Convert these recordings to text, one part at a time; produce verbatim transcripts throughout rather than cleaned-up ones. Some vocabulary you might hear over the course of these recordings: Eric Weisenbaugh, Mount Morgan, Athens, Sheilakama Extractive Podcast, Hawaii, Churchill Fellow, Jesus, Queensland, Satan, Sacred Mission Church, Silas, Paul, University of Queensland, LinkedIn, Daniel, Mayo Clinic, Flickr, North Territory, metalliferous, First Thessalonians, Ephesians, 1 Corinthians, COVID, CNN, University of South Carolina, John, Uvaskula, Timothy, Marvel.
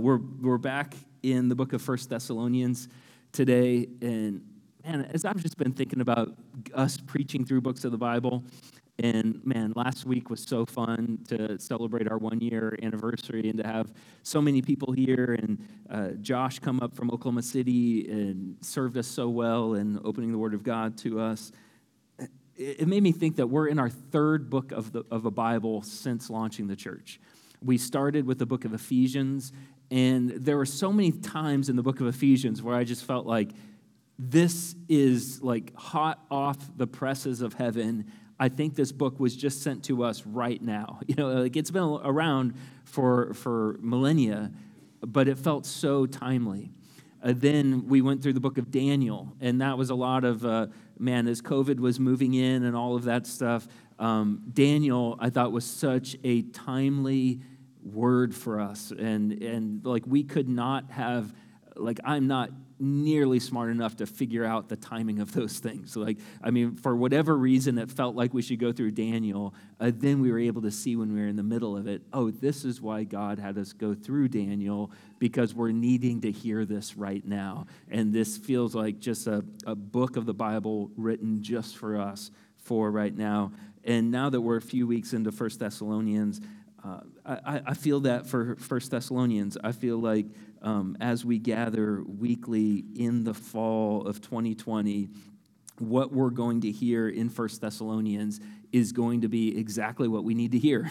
We're we're back in the book of First Thessalonians today, and man, as I've just been thinking about us preaching through books of the Bible, and man, last week was so fun to celebrate our one-year anniversary and to have so many people here, and uh, Josh come up from Oklahoma City and served us so well in opening the Word of God to us. It made me think that we're in our third book of the of a Bible since launching the church. We started with the book of Ephesians, and there were so many times in the book of Ephesians where I just felt like this is like hot off the presses of heaven. I think this book was just sent to us right now. You know, like it's been around for for millennia, but it felt so timely. Uh, then we went through the book of Daniel, and that was a lot of. Uh, Man, as COVID was moving in and all of that stuff, um, Daniel, I thought, was such a timely word for us. And, and like, we could not have, like, I'm not nearly smart enough to figure out the timing of those things. Like, I mean, for whatever reason, it felt like we should go through Daniel. Uh, then we were able to see when we were in the middle of it, oh, this is why God had us go through Daniel, because we're needing to hear this right now. And this feels like just a, a book of the Bible written just for us for right now. And now that we're a few weeks into First Thessalonians, uh, I, I feel that for First Thessalonians. I feel like Um, as we gather weekly in the fall of twenty twenty, what we're going to hear in First Thessalonians is going to be exactly what we need to hear.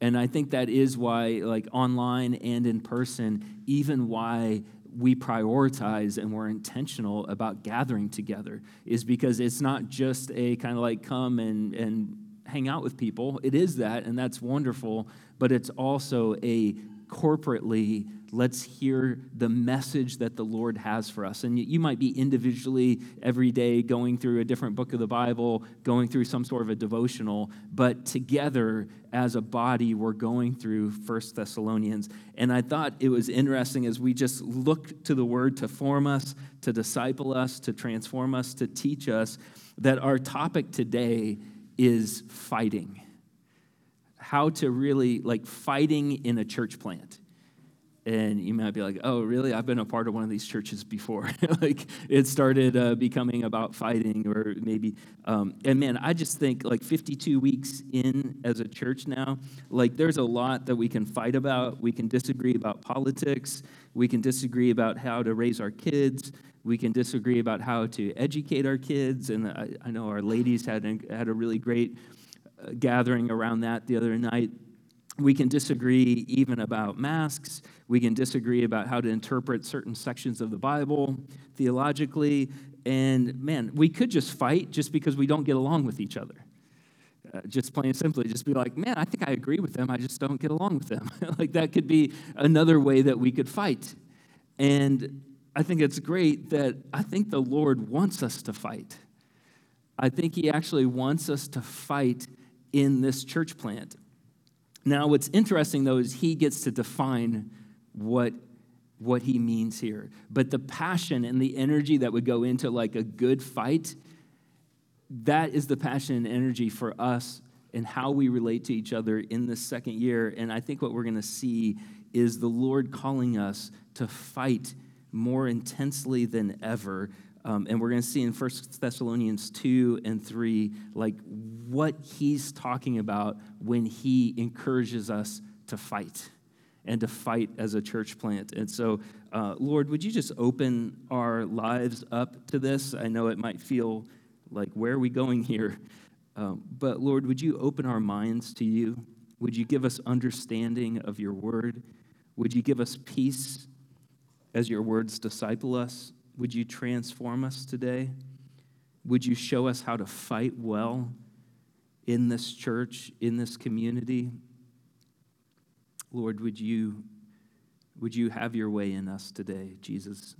And I think that is why, like online and in person, even why we prioritize and we're intentional about gathering together, is because it's not just a kind of like come and, and hang out with people. It is that, and that's wonderful, but it's also a corporately, let's hear the message that the Lord has for us. And you might be individually every day going through a different book of the Bible, going through some sort of a devotional, but together as a body, we're going through First Thessalonians. And I thought it was interesting as we just looked to the Word to form us, to disciple us, to transform us, to teach us, that our topic today is fighting. How to really, like, fighting in a church plant. And you might be like, oh, really? I've been a part of one of these churches before. Like, it started uh, becoming about fighting, or maybe. Um, and, man, I just think, like, fifty-two weeks in as a church now, like, there's a lot that we can fight about. We can disagree about politics. We can disagree about how to raise our kids. We can disagree about how to educate our kids. And I, I know our ladies had had a really great gathering around that the other night. We can disagree even about masks. We can disagree about how to interpret certain sections of the Bible theologically. And man, we could just fight just because we don't get along with each other. Uh, just plain and simply, just be like, man, I think I agree with them. I just don't get along with them. Like, that could be another way that we could fight. And I think it's great that I think the Lord wants us to fight. I think he actually wants us to fight in this church plant. Now, what's interesting, though, is he gets to define what, what he means here. But the passion and the energy that would go into, like, a good fight, that is the passion and energy for us and how we relate to each other in this second year. And I think what we're going to see is the Lord calling us to fight more intensely than ever. Um, and we're going to see in First Thessalonians two and three, like, what he's talking about when he encourages us to fight and to fight as a church plant. And so, uh, Lord, would you just open our lives up to this? I know it might feel like, where are we going here? Um, but, Lord, would you open our minds to you? Would you give us understanding of your word? Would you give us peace as your words disciple us? Would you transform us today? Would you show us how to fight well in this church, in this community? Lord, would you, would you have your way in us today, Jesus?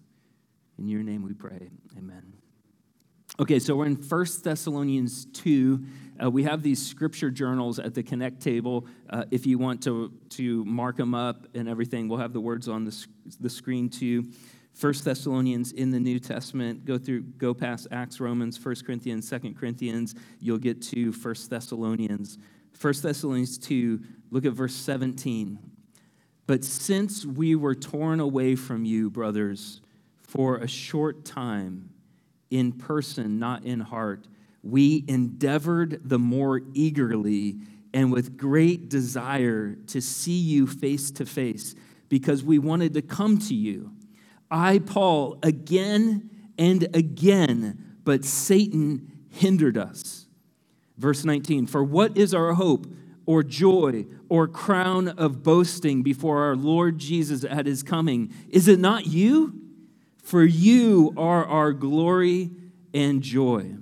In your name we pray, amen. Okay, so we're in First Thessalonians two. Uh, we have these scripture journals at the Connect table. Uh, if you want to, to mark them up and everything, we'll have the words on the, the screen too. First Thessalonians in the New Testament, go through, go past Acts, Romans, First Corinthians, Second Corinthians, you'll get to First Thessalonians. First Thessalonians two, look at verse seventeen. But since we were torn away from you, brothers, for a short time, in person, not in heart, we endeavored the more eagerly and with great desire to see you face to face, because we wanted to come to you. I, Paul, again and again, but Satan hindered us. Verse nineteen, for what is our hope or joy or crown of boasting before our Lord Jesus at his coming? Is it not you? For you are our glory and joy.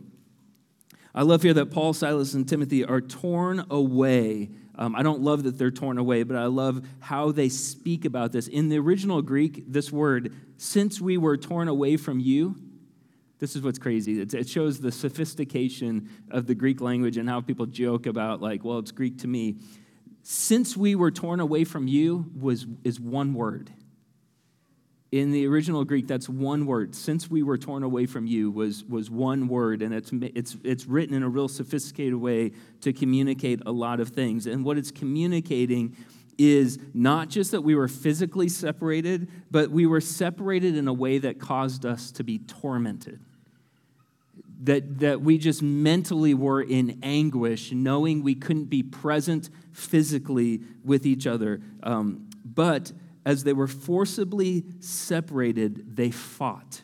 I love here that Paul, Silas, and Timothy are torn away. Um, I don't love that they're torn away, but I love how they speak about this. In the original Greek, this word, since we were torn away from you, this is what's crazy. It, it shows the sophistication of the Greek language and how people joke about, like, well, it's Greek to me. Since we were torn away from you was is one word. In the original Greek, that's one word. Since we were torn away from you was was one word, and it's it's it's written in a real sophisticated way to communicate a lot of things. And what it's communicating is not just that we were physically separated, but we were separated in a way that caused us to be tormented. That that we just mentally were in anguish, knowing we couldn't be present physically with each other. Um, but as they were forcibly separated, they fought.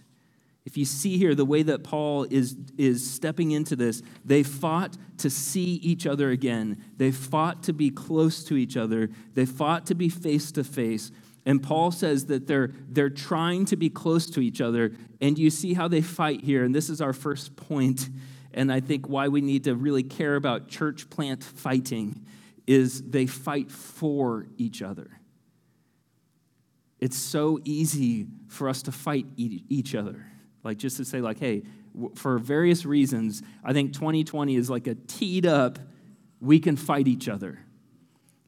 If you see here the way that Paul is, is stepping into this, they fought to see each other again. They fought to be close to each other. They fought to be face to face. And Paul says that they're, they're trying to be close to each other. And you see how they fight here. And this is our first point, and I think why we need to really care about church plant fighting is they fight for each other. It's so easy for us to fight each other. Like just to say like, hey, for various reasons, I think twenty twenty is like a teed up, we can fight each other.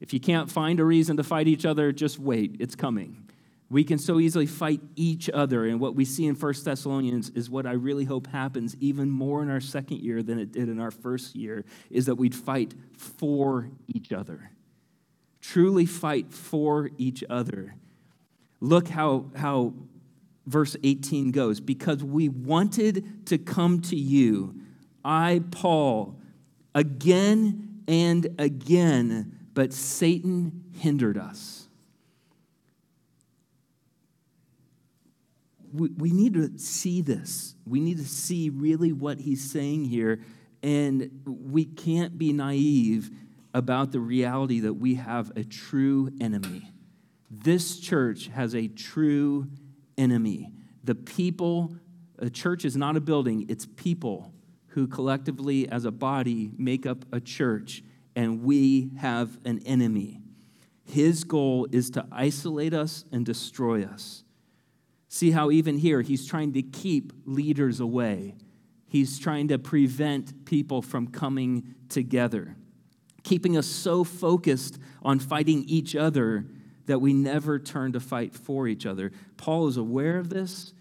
If you can't find a reason to fight each other, just wait, it's coming. We can so easily fight each other. And what we see in First Thessalonians is what I really hope happens even more in our second year than it did in our first year, is that we'd fight for each other. Truly fight for each other. Look how, how verse eighteen goes. Because we wanted to come to you, I, Paul, again and again, but Satan hindered us. We, we need to see this. We need to see really what he's saying here. And we can't be naive about the reality that we have a true enemy. This church has a true enemy. The people, a church is not a building, it's people who collectively as a body make up a church, and we have an enemy. His goal is to isolate us and destroy us. See how even here he's trying to keep leaders away. He's trying to prevent people from coming together, keeping us so focused on fighting each other that we never turn to fight for each other. Paul is aware of this.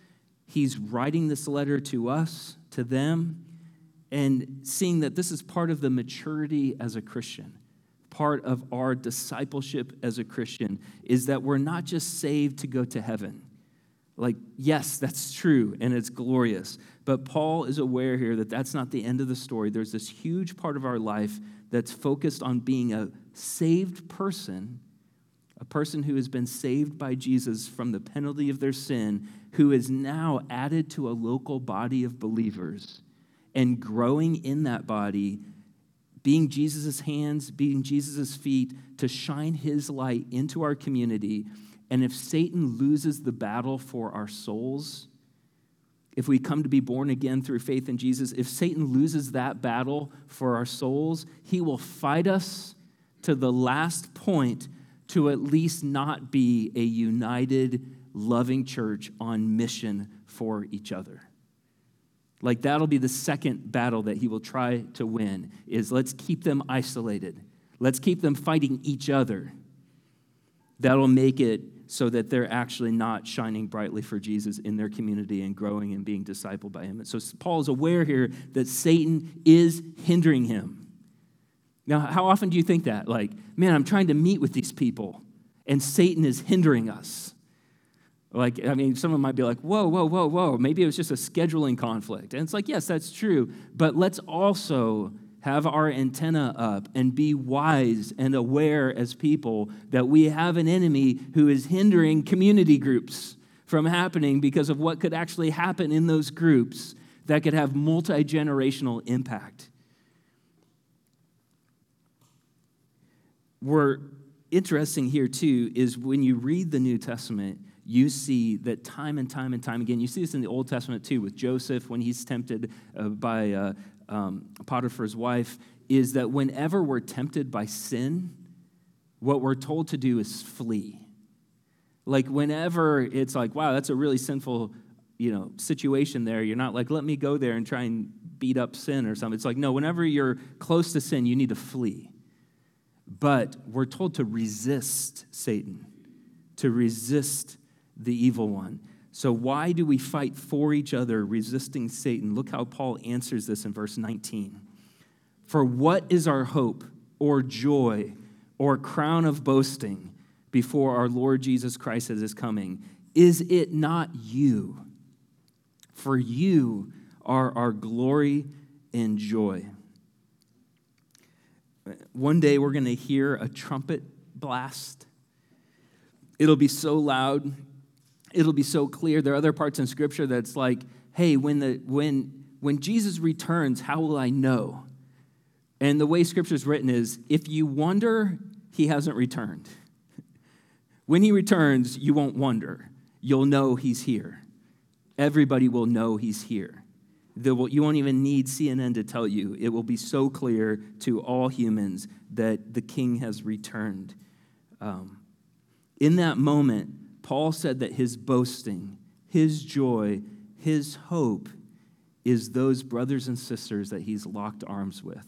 He's writing this letter to us, to them, and seeing that this is part of the maturity as a Christian, part of our discipleship as a Christian, is that we're not just saved to go to heaven. Like, yes, that's true, and it's glorious. But Paul is aware here that that's not the end of the story. There's this huge part of our life that's focused on being a saved person, a person who has been saved by Jesus from the penalty of their sin, who is now added to a local body of believers and growing in that body, being Jesus' hands, being Jesus' feet, to shine his light into our community. And if Satan loses the battle for our souls, if we come to be born again through faith in Jesus, if Satan loses that battle for our souls, he will fight us to the last point to at least not be a united, loving church on mission for each other. Like, that'll be the second battle that he will try to win, is let's keep them isolated. Let's keep them fighting each other. That'll make it so that they're actually not shining brightly for Jesus in their community and growing and being discipled by him. And so Paul's aware here that Satan is hindering him. Now, how often do you think that? Like, man, I'm trying to meet with these people, and Satan is hindering us. Like, I mean, someone might be like, whoa, whoa, whoa, whoa, maybe it was just a scheduling conflict. And it's like, yes, that's true, but let's also have our antenna up and be wise and aware as people that we have an enemy who is hindering community groups from happening because of what could actually happen in those groups that could have multi-generational impact. What's interesting here, too, is when you read the New Testament, you see that time and time and time again, you see this in the Old Testament, too, with Joseph when he's tempted uh, by... Uh, Um, Potiphar's wife, is that whenever we're tempted by sin, what we're told to do is flee. Like whenever it's like, wow, that's a really sinful, you know, situation there. You're not like, let me go there and try and beat up sin or something. It's like, no, whenever you're close to sin, you need to flee. But we're told to resist Satan, to resist the evil one. So why do we fight for each other, resisting Satan? Look how Paul answers this in verse nineteen. For what is our hope or joy or crown of boasting before our Lord Jesus Christ at his coming? Is it not you? For you are our glory and joy. One day we're going to hear a trumpet blast. It'll be so loud. It'll be so clear. There are other parts in Scripture that's like, hey, when the when when Jesus returns, how will I know? And the way Scripture is written is, if you wonder, he hasn't returned. When he returns, you won't wonder. You'll know he's here. Everybody will know he's here. There will, you won't even need C N N to tell you. It will be so clear to all humans that the King has returned. Um, in that moment, Paul said that his boasting, his joy, his hope is those brothers and sisters that he's locked arms with,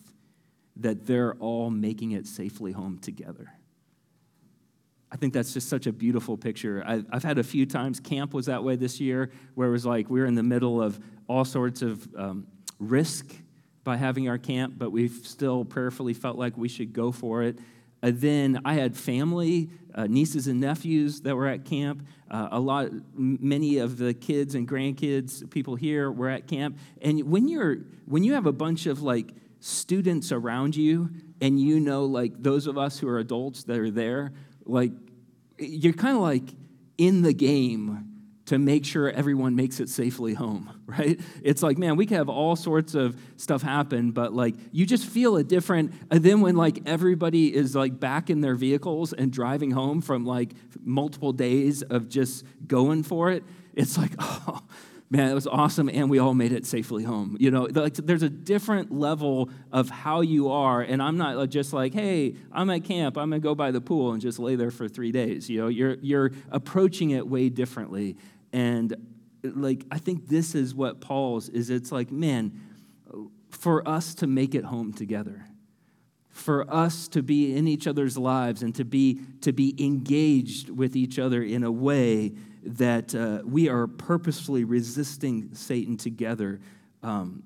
that they're all making it safely home together. I think that's just such a beautiful picture. I've, I've had a few times, camp was that way this year, where it was like we were in the middle of all sorts of um, risk by having our camp, but we've still prayerfully felt like we should go for it. Uh, then I had family, uh, nieces and nephews that were at camp. Uh, a lot, many of the kids and grandkids, people here were at camp. And when you're, when you have a bunch of like students around you, and you know, like those of us who are adults that are there, like you're kind of like in the game to make sure everyone makes it safely home, right? It's like, man, we can have all sorts of stuff happen, but like, you just feel it different. And then when like everybody is like back in their vehicles and driving home from like multiple days of just going for it, it's like, oh, man, it was awesome, and we all made it safely home. You know, like there's a different level of how you are, and I'm not just like, hey, I'm at camp, I'm gonna go by the pool and just lay there for three days. You know, you're you're approaching it way differently. And like, I think this is what Paul's is. It's like, man, for us to make it home together, for us to be in each other's lives and to be to be engaged with each other in a way that uh, we are purposefully resisting Satan together. Um,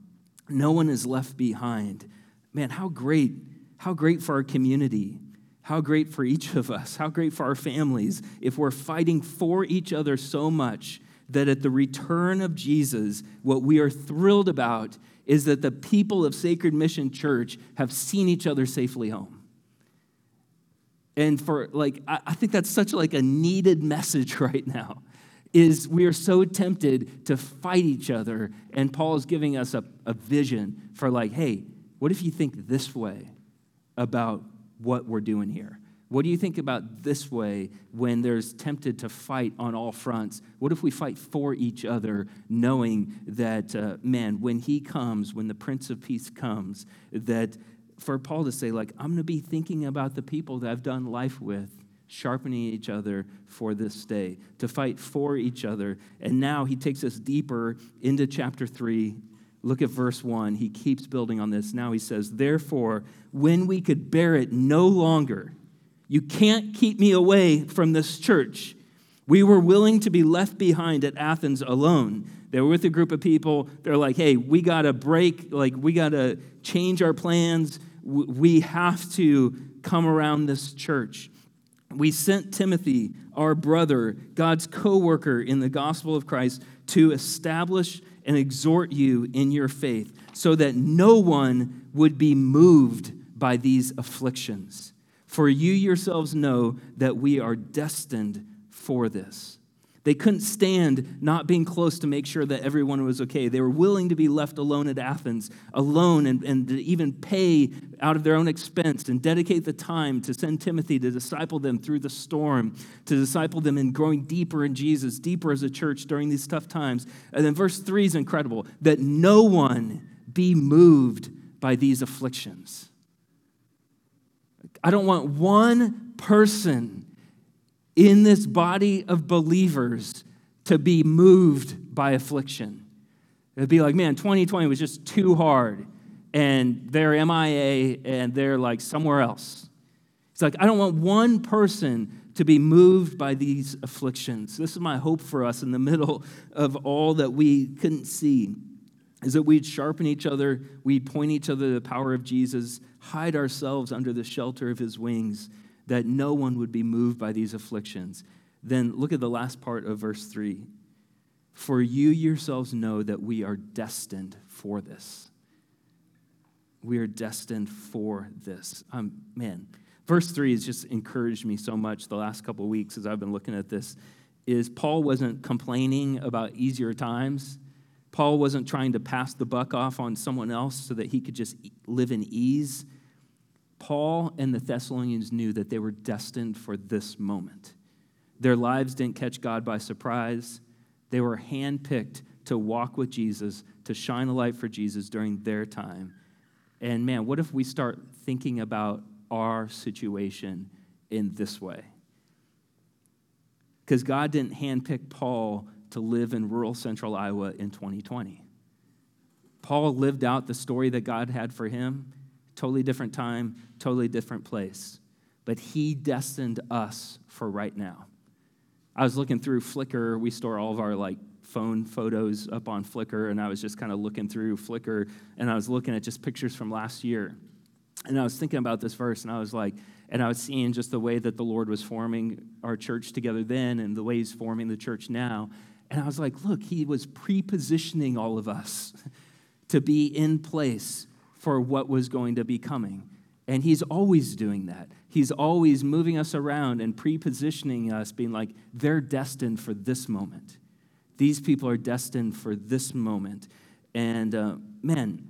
no one is left behind. Man, how great, how great for our community. How great for each of us, how great for our families, if we're fighting for each other so much that at the return of Jesus, what we are thrilled about is that the people of Sacred Mission Church have seen each other safely home. And for like, I, I think that's such like a needed message right now, is we are so tempted to fight each other. And Paul is giving us a, a vision for like, hey, what if you think this way about what we're doing here? What do you think about this way when there's tempted to fight on all fronts? What if we fight for each other, knowing that, uh, man, when he comes, when the Prince of Peace comes, that for Paul to say, like, I'm going to be thinking about the people that I've done life with, sharpening each other for this day, to fight for each other. And now he takes us deeper into chapter three. Look at verse one. He keeps building on this. Now he says, therefore, when we could bear it no longer, you can't keep me away from this church. We were willing to be left behind at Athens alone. They were with a group of people. They're like, hey, we got to break. Like, we got to change our plans. We have to come around this church. we sent Timothy, our brother, God's co-worker in the gospel of Christ, to establish and exhort you in your faith so that no one would be moved by these afflictions. For you yourselves know that we are destined for this. They couldn't stand not being close to make sure that everyone was okay. They were willing to be left alone at Athens, alone, and, and to even pay out of their own expense and dedicate the time to send Timothy to disciple them through the storm, to disciple them in growing deeper in Jesus, deeper as a church during these tough times. And then verse three is incredible, that no one be moved by these afflictions. I don't want one person in this body of believers to be moved by affliction. It'd be like, man, twenty twenty was just too hard, and they're M I A, and they're like somewhere else. It's like, I don't want one person to be moved by these afflictions. This is my hope for us in the middle of all that we couldn't see, is that we'd sharpen each other, we'd point each other to the power of Jesus, hide ourselves under the shelter of his wings, that no one would be moved by these afflictions. Then look at the last part of verse three. For you yourselves know that we are destined for this. We are destined for this. Um, man, verse three has just encouraged me so much the last couple of weeks as I've been looking at this, is Paul wasn't complaining about easier times. Paul wasn't trying to pass the buck off on someone else so that he could just live in ease. Paul and the Thessalonians knew that they were destined for this moment. Their lives didn't catch God by surprise. They were handpicked to walk with Jesus, to shine a light for Jesus during their time. And man, what if we start thinking about our situation in this way? Because God didn't handpick Paul to live in rural central Iowa in twenty twenty. Paul lived out the story that God had for him. Totally different time, totally different place. But he destined us for right now. I was looking through Flickr. We store all of our like phone photos up on Flickr, and I was just kind of looking through Flickr, and I was looking at just pictures from last year. And I was thinking about this verse, and I was like, and I was seeing just the way that the Lord was forming our church together then and the way he's forming the church now. And I was like, look, he was pre-positioning all of us to be in place for what was going to be coming. And he's always doing that. He's always moving us around and pre-positioning us, being like, they're destined for this moment. These people are destined for this moment. And uh, man,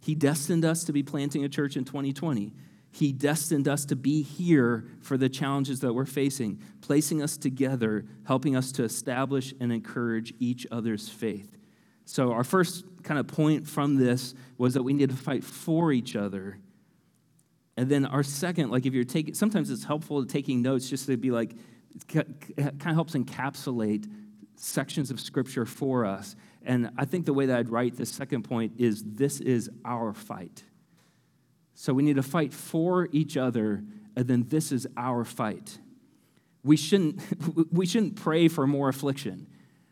he destined us to be planting a church in twenty twenty. He destined us to be here for the challenges that we're facing, placing us together, helping us to establish and encourage each other's faith. So our first kind of point from this was that we need to fight for each other. And then our second, like if you're taking, sometimes it's helpful to taking notes just to be like, it kind of helps encapsulate sections of scripture for us. And I think the way that I'd write this second point is this is our fight. So we need to fight for each other, and then this is our fight. We shouldn't, we shouldn't pray for more affliction.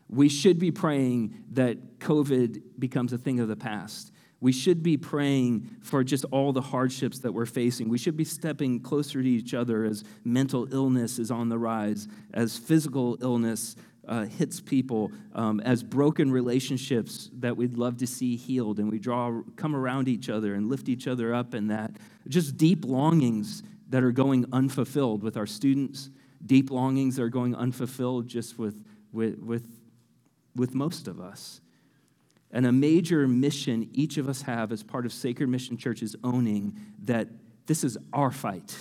We should be praying that COVID becomes a thing of the past. We should be praying for just all the hardships that we're facing. We should be stepping closer to each other as mental illness is on the rise, as physical illness uh, hits people, um, as broken relationships that we'd love to see healed, and we draw, come around each other and lift each other up in that. Just deep longings that are going unfulfilled with our students, deep longings that are going unfulfilled just with, with, with with most of us. And a major mission each of us have as part of Sacred Mission Church is owning that this is our fight,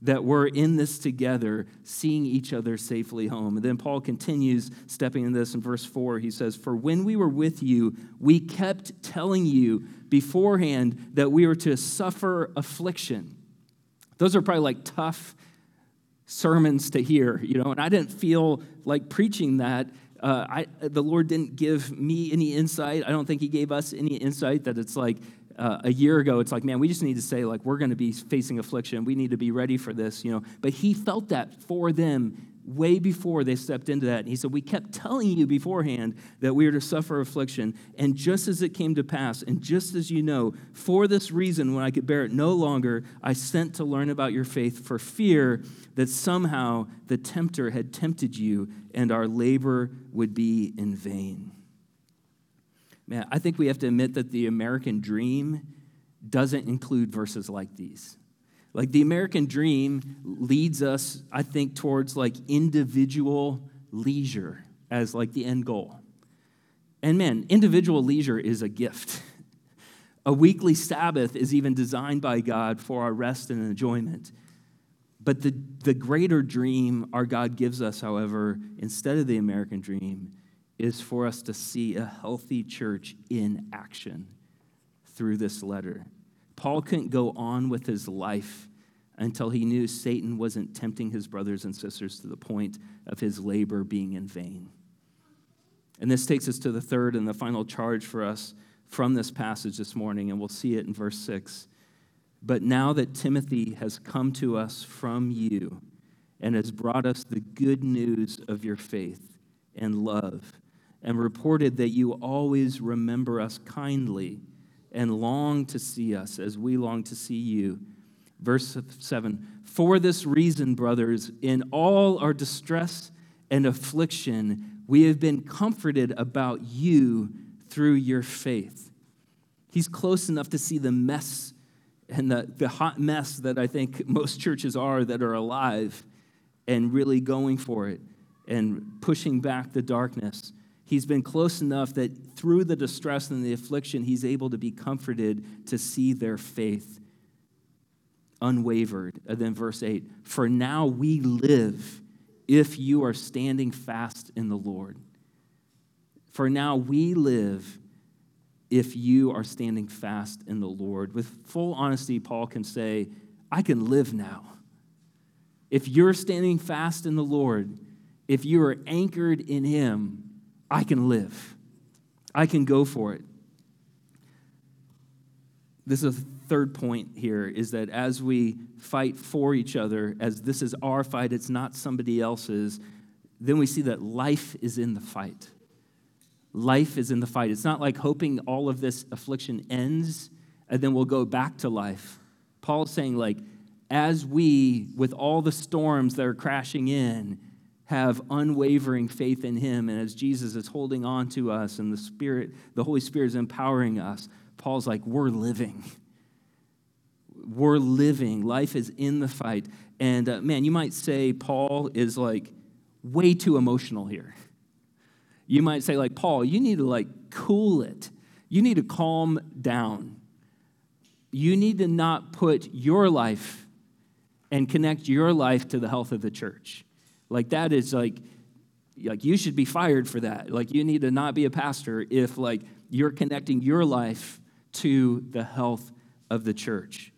that we're in this together, seeing each other safely home. And then Paul continues stepping into this in verse four. He says, for when we were with you, we kept telling you beforehand that we were to suffer affliction. Those are probably like tough sermons to hear, you know, and I didn't feel like preaching that. Uh, I, the Lord didn't give me any insight. I don't think he gave us any insight that it's like uh, a year ago. It's like, man, we just need to say, like, we're going to be facing affliction. We need to be ready for this, you know. But he felt that for them way before they stepped into that. And he said, we kept telling you beforehand that we are to suffer affliction. And just as it came to pass, and just as you know, for this reason, when I could bear it no longer, I sent to learn about your faith, for fear that somehow the tempter had tempted you and our labor would be in vain. Man, I think we have to admit that the American dream doesn't include verses like these. Like, the American dream leads us, I think, towards, like, individual leisure as, like, the end goal. And, man, individual leisure is a gift. A weekly Sabbath is even designed by God for our rest and enjoyment. But the, the greater dream our God gives us, however, instead of the American dream, is for us to see a healthy church in action through this letter. Paul couldn't go on with his life until he knew Satan wasn't tempting his brothers and sisters to the point of his labor being in vain. And this takes us to the third and the final charge for us from this passage this morning, and we'll see it in verse six. But now that Timothy has come to us from you and has brought us the good news of your faith and love, and reported that you always remember us kindly and long to see us as we long to see you. Verse seven, for this reason, brothers, in all our distress and affliction, we have been comforted about you through your faith. He's close enough to see the mess and the, the hot mess that I think most churches are that are alive and really going for it and pushing back the darkness. He's been close enough that through the distress and the affliction, he's able to be comforted to see their faith unwavered. And then verse eight, for now we live if you are standing fast in the Lord. For now we live if you are standing fast in the Lord. With full honesty, Paul can say, I can live now. If you're standing fast in the Lord, if you are anchored in him, I can live. I can go for it. This is a third point here, is that as we fight for each other, as this is our fight, it's not somebody else's, then we see that life is in the fight. Life is in the fight. It's not like hoping all of this affliction ends and then we'll go back to life. Paul's saying, like, as we, with all the storms that are crashing in, have unwavering faith in him, and as Jesus is holding on to us and the Spirit, the Holy Spirit is empowering us, Paul's like, we're living. We're living. Life is in the fight. And uh, man, you might say Paul is like way too emotional here. You might say, like, Paul, you need to like cool it. You need to calm down. You need to not put your life and connect your life to the health of the church. Like, that is like, like you should be fired for that. Like, you need to not be a pastor if, like, you're connecting your life to the health of the church.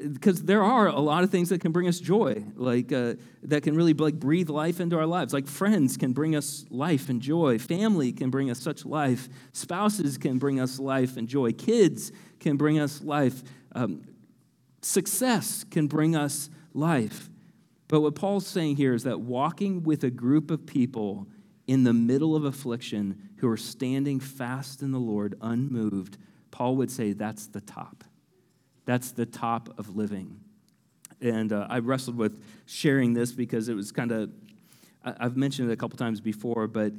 Because there are a lot of things that can bring us joy, like uh, that can really like breathe life into our lives. Like, friends can bring us life and joy. Family can bring us such life. Spouses can bring us life and joy. Kids can bring us life. Um, success can bring us life. But what Paul's saying here is that walking with a group of people in the middle of affliction who are standing fast in the Lord, unmoved, Paul would say that's the top. That's the top of living. And uh, I wrestled with sharing this because it was kind of, I've mentioned it a couple times before, but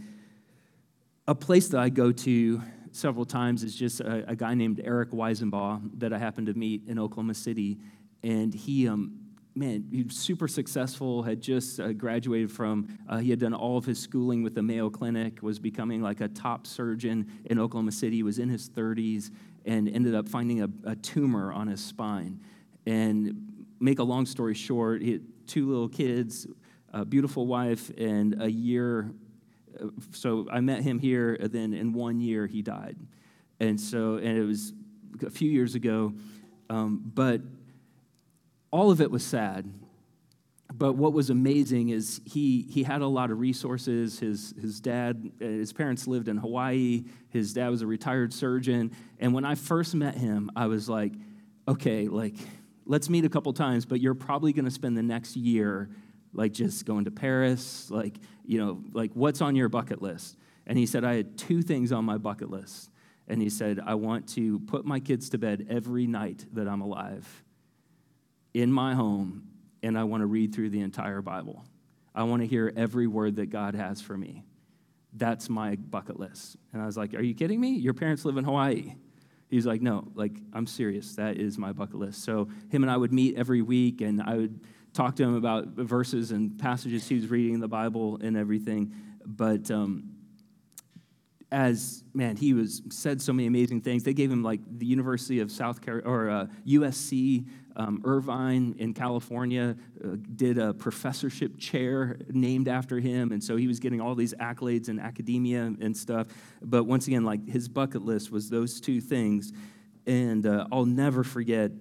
a place that I go to several times is just a, a guy named Eric Weisenbaugh that I happened to meet in Oklahoma City. And he... um. Man, he was super successful, had just uh, graduated from, uh, he had done all of his schooling with the Mayo Clinic, was becoming like a top surgeon in Oklahoma City, was in his thirties, and ended up finding a, a tumor on his spine. And make a long story short, he had two little kids, a beautiful wife, and a year, so I met him here, and then in one year he died. And so, and it was a few years ago, um, but all of it was sad, but what was amazing is he he had a lot of resources. His his dad, his parents lived in Hawaii. His dad was a retired surgeon. And when I first met him, I was like, okay, like, let's meet a couple times, but you're probably going to spend the next year like just going to Paris, like, you know, like what's on your bucket list? And he said, I had two things on my bucket list. And he said, I want to put my kids to bed every night that I'm alive in my home, and I want to read through the entire Bible. I want to hear every word that God has for me. That's my bucket list. And I was like, are you kidding me? Your parents live in Hawaii. He's like, no, like, I'm serious. That is my bucket list. So him and I would meet every week, and I would talk to him about verses and passages he was reading in the Bible and everything. But um, as, man, he was said so many amazing things. They gave him, like, the University of South Carolina, or uh, U S C, um, Irvine in California, uh, did a professorship chair named after him. And so he was getting all these accolades in academia and stuff. But once again, like, his bucket list was those two things. And uh, I'll never forget,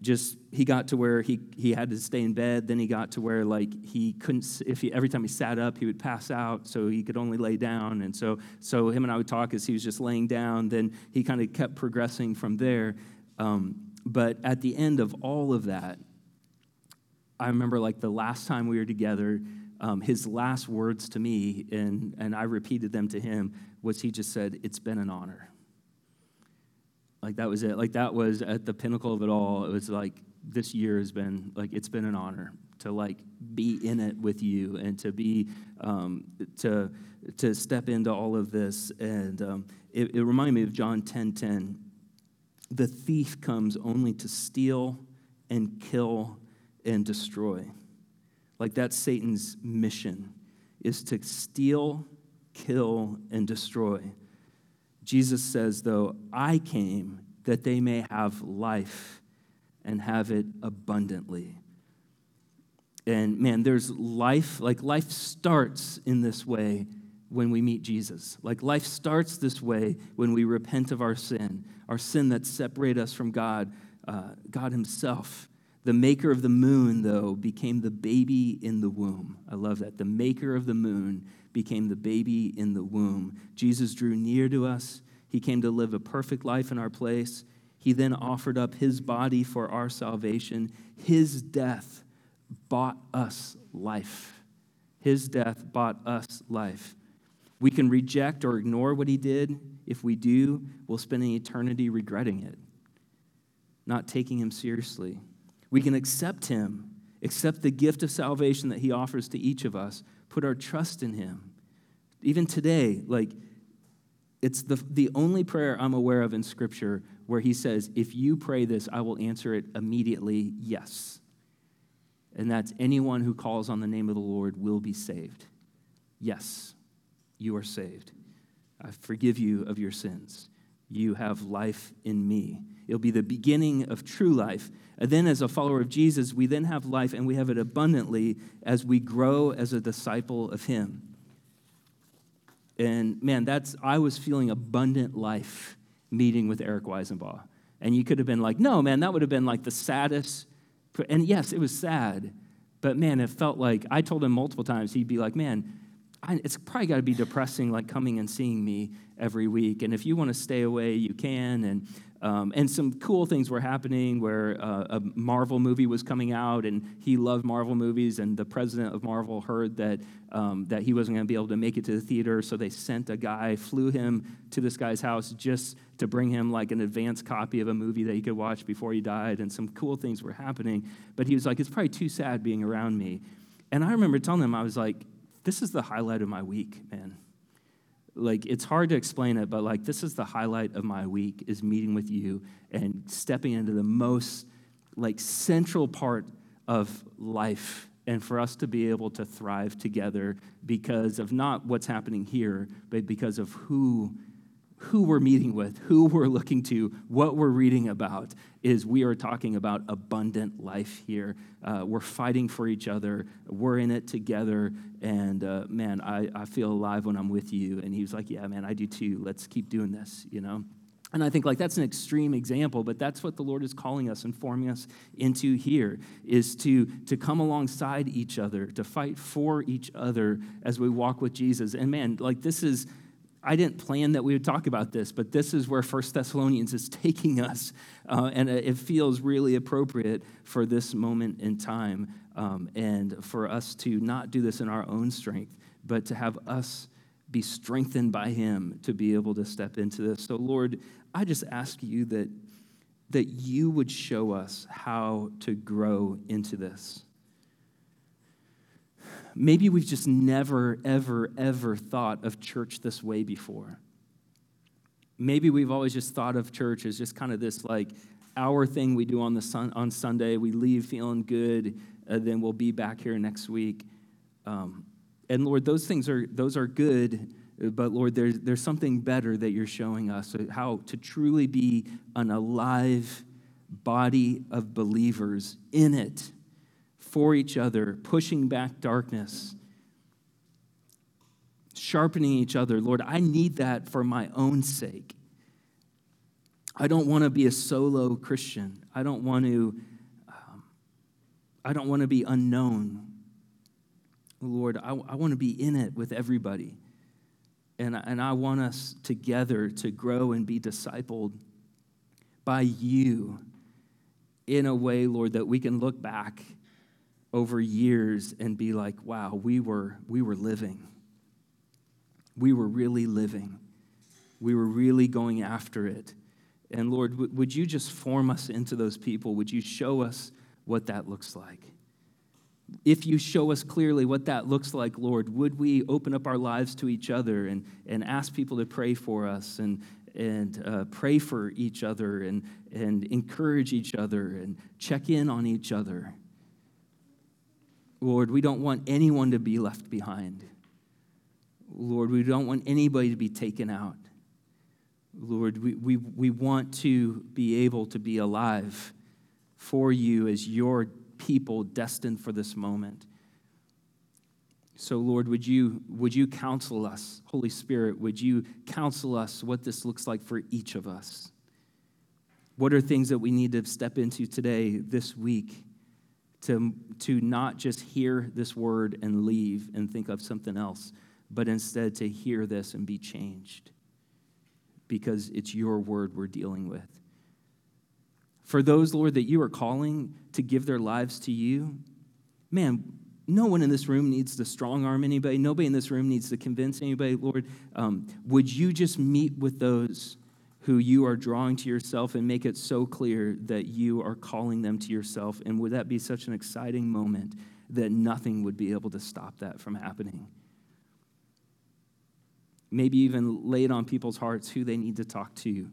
just, he got to where he, he had to stay in bed. Then he got to where, like, he couldn't, if he, every time he sat up, he would pass out, so he could only lay down. And so so him and I would talk as he was just laying down. Then he kind of kept progressing from there. Um, but at the end of all of that, I remember, like, the last time we were together, um, his last words to me, and, and I repeated them to him, was he just said, "It's been an honor." Like, that was it. Like, that was at the pinnacle of it all. It was like, this year has been, like, it's been an honor to, like, be in it with you and to be, um, to to step into all of this. And um, it, it reminded me of John ten ten. The thief comes only to steal and kill and destroy. Like, that's Satan's mission, is to steal, kill, and destroy. Jesus says, though, I came that they may have life and have it abundantly. And, man, there's life. Like, life starts in this way when we meet Jesus. Like, life starts this way when we repent of our sin, our sin that separates us from God, uh, God himself. The maker of the moon, though, became the baby in the womb. I love that. The maker of the moon became the baby in the womb. Jesus drew near to us. He came to live a perfect life in our place. He then offered up his body for our salvation. His death bought us life. His death bought us life. We can reject or ignore what he did. If we do, we'll spend an eternity regretting it, not taking him seriously. We can accept him, accept the gift of salvation that he offers to each of us, put our trust in him. Even today, like, it's the, the only prayer I'm aware of in Scripture where he says, if you pray this, I will answer it immediately, yes. And that's anyone who calls on the name of the Lord will be saved. Yes, you are saved. I forgive you of your sins. You have life in me. It'll be the beginning of true life. And then as a follower of Jesus, we then have life, and we have it abundantly as we grow as a disciple of him. And, man, that's I was feeling abundant life meeting with Eric Weisenbaugh. And you could have been like, no, man, that would have been like the saddest. And, yes, it was sad. But, man, it felt like I told him multiple times, he'd be like, man, I, it's probably got to be depressing, like, coming and seeing me every week. And if you want to stay away, you can. And um, and some cool things were happening where uh, a Marvel movie was coming out, and he loved Marvel movies. And the president of Marvel heard that um, that he wasn't going to be able to make it to the theater, so they sent a guy, flew him to this guy's house just to bring him, like, an advanced copy of a movie that he could watch before he died. And some cool things were happening. But he was like, it's probably too sad being around me. And I remember telling him, I was like, this is the highlight of my week, man. Like, it's hard to explain it, but, like, this is the highlight of my week is meeting with you and stepping into the most, like, central part of life, and for us to be able to thrive together because of not what's happening here, but because of who who we're meeting with, who we're looking to, what we're reading about, is we are talking about abundant life here. Uh, we're fighting for each other. We're in it together. And, uh, man, I, I feel alive when I'm with you. And he was like, yeah, man, I do too. Let's keep doing this, you know? And I think, like, that's an extreme example, but that's what the Lord is calling us and forming us into here, is to, to come alongside each other, to fight for each other as we walk with Jesus. And, man, like, this is... I didn't plan that we would talk about this, but this is where First Thessalonians is taking us, uh, and it feels really appropriate for this moment in time. um, and for us to not do this in our own strength, but to have us be strengthened by him to be able to step into this. So, Lord, I just ask you that that you would show us how to grow into this. Maybe we've just never, ever, ever thought of church this way before. Maybe we've always just thought of church as just kind of this, like, our thing we do on the sun, on Sunday. We leave feeling good, uh, then we'll be back here next week. Um, and, Lord, those things are those are good, but, Lord, there's, there's something better that you're showing us, how to truly be an alive body of believers in it, for each other, pushing back darkness, sharpening each other. Lord, I need that for my own sake. I don't want to be a solo Christian. I don't want to, um, I don't want to be unknown. Lord, I, I want to be in it with everybody. And, and I want us together to grow and be discipled by you in a way, Lord, that we can look back over years and be like, wow, we were we were living. We were really living. We were really going after it. And Lord, w- would you just form us into those people? Would you show us what that looks like? If you show us clearly what that looks like, Lord, would we open up our lives to each other and, and ask people to pray for us and and uh, pray for each other and and encourage each other and check in on each other? Lord, we don't want anyone to be left behind. Lord, we don't want anybody to be taken out. Lord, we, we, we want to be able to be alive for you as your people destined for this moment. So, Lord, would you, would you counsel us? Holy Spirit, would you counsel us what this looks like for each of us? What are things that we need to step into today, this week, to to not just hear this word and leave and think of something else, but instead to hear this and be changed, because it's your word we're dealing with. For those, Lord, that you are calling to give their lives to you, man, no one in this room needs to strong-arm anybody. Nobody in this room needs to convince anybody, Lord. Um, would you just meet with those who you are drawing to yourself and make it so clear that you are calling them to yourself? And would that be such an exciting moment that nothing would be able to stop that from happening? Maybe even lay it on people's hearts who they need to talk to,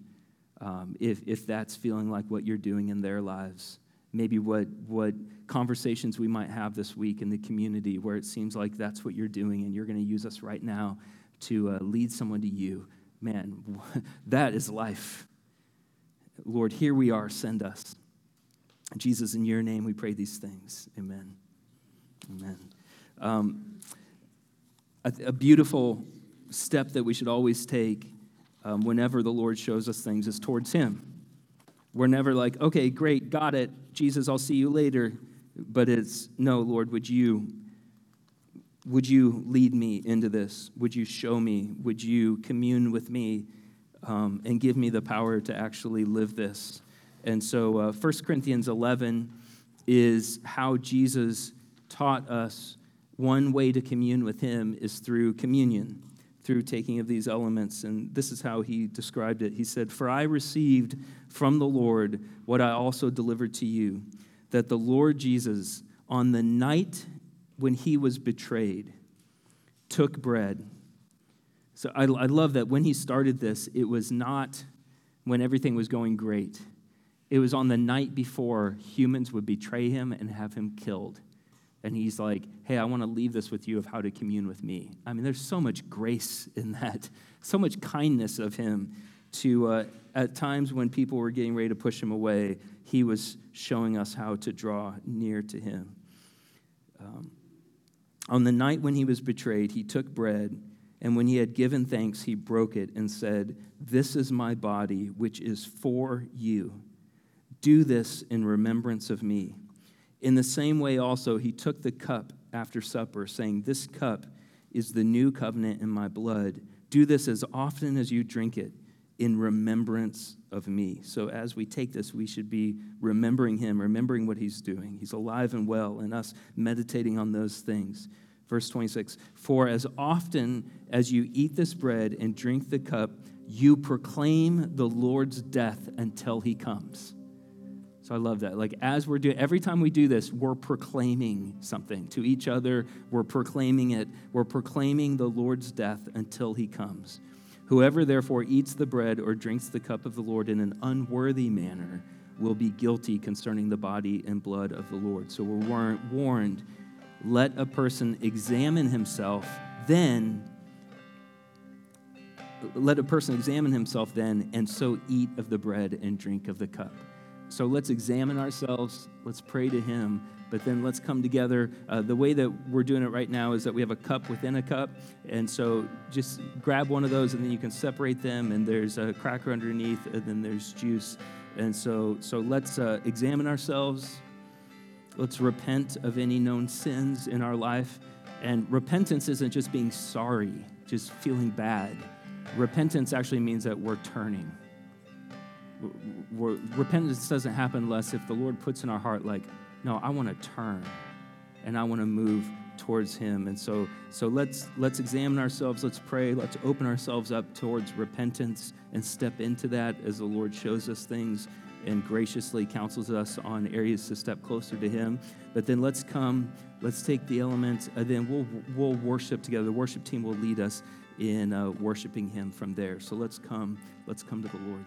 um, if, if that's feeling like what you're doing in their lives. Maybe what, what conversations we might have this week in the community where it seems like that's what you're doing and you're going to use us right now to uh, lead someone to you. Man, that is life. Lord, here we are. Send us. Jesus, in your name we pray these things. Amen. Amen. Um, a, a beautiful step that we should always take um, whenever the Lord shows us things is towards him. We're never like, okay, great, got it. Jesus, I'll see you later. But it's, no, Lord, would you... Would you lead me into this? Would you show me? Would you commune with me um, and give me the power to actually live this? And so uh, First Corinthians eleven is how Jesus taught us one way to commune with him is through communion, through taking of these elements. And this is how he described it. He said, "For I received from the Lord what I also delivered to you, that the Lord Jesus, on the night when he was betrayed, took bread." So I, I love that when he started this, it was not when everything was going great. It was on the night before humans would betray him and have him killed. And he's like, hey, I want to leave this with you of how to commune with me. I mean, there's so much grace in that, so much kindness of him to, uh, at times when people were getting ready to push him away, he was showing us how to draw near to him. Um, On the night when he was betrayed, he took bread, and when he had given thanks, he broke it and said, "This is my body, which is for you. Do this in remembrance of me." In the same way also, he took the cup after supper, saying, "This cup is the new covenant in my blood. Do this as often as you drink it in remembrance of me. So as we take this, we should be remembering him, remembering what he's doing. He's alive and well, and us meditating on those things. Verse twenty-six, for as often as you eat this bread and drink the cup, you proclaim the Lord's death until he comes. So I love that. Like, as we're doing, every time we do this, we're proclaiming something to each other. We're proclaiming it. We're proclaiming the Lord's death until he comes. Whoever therefore eats the bread or drinks the cup of the Lord in an unworthy manner will be guilty concerning the body and blood of the Lord. So we're war- warned, let a person examine himself, then let a person examine himself then, and so eat of the bread and drink of the cup. So let's examine ourselves, let's pray to him, but then let's come together. Uh, the way that we're doing it right now is that we have a cup within a cup, and so just grab one of those, and then you can separate them, and there's a cracker underneath, and then there's juice. And so, so let's uh, examine ourselves. Let's repent of any known sins in our life. And repentance isn't just being sorry, just feeling bad. Repentance actually means that we're turning. We're, repentance doesn't happen unless if the Lord puts in our heart, like, no, I want to turn, and I want to move towards him. And so so let's let's examine ourselves, let's pray, let's open ourselves up towards repentance and step into that as the Lord shows us things and graciously counsels us on areas to step closer to him. But then let's come, let's take the elements, and then we'll we'll worship together. The worship team will lead us in uh, worshiping him from there. So let's come, let's come to the Lord.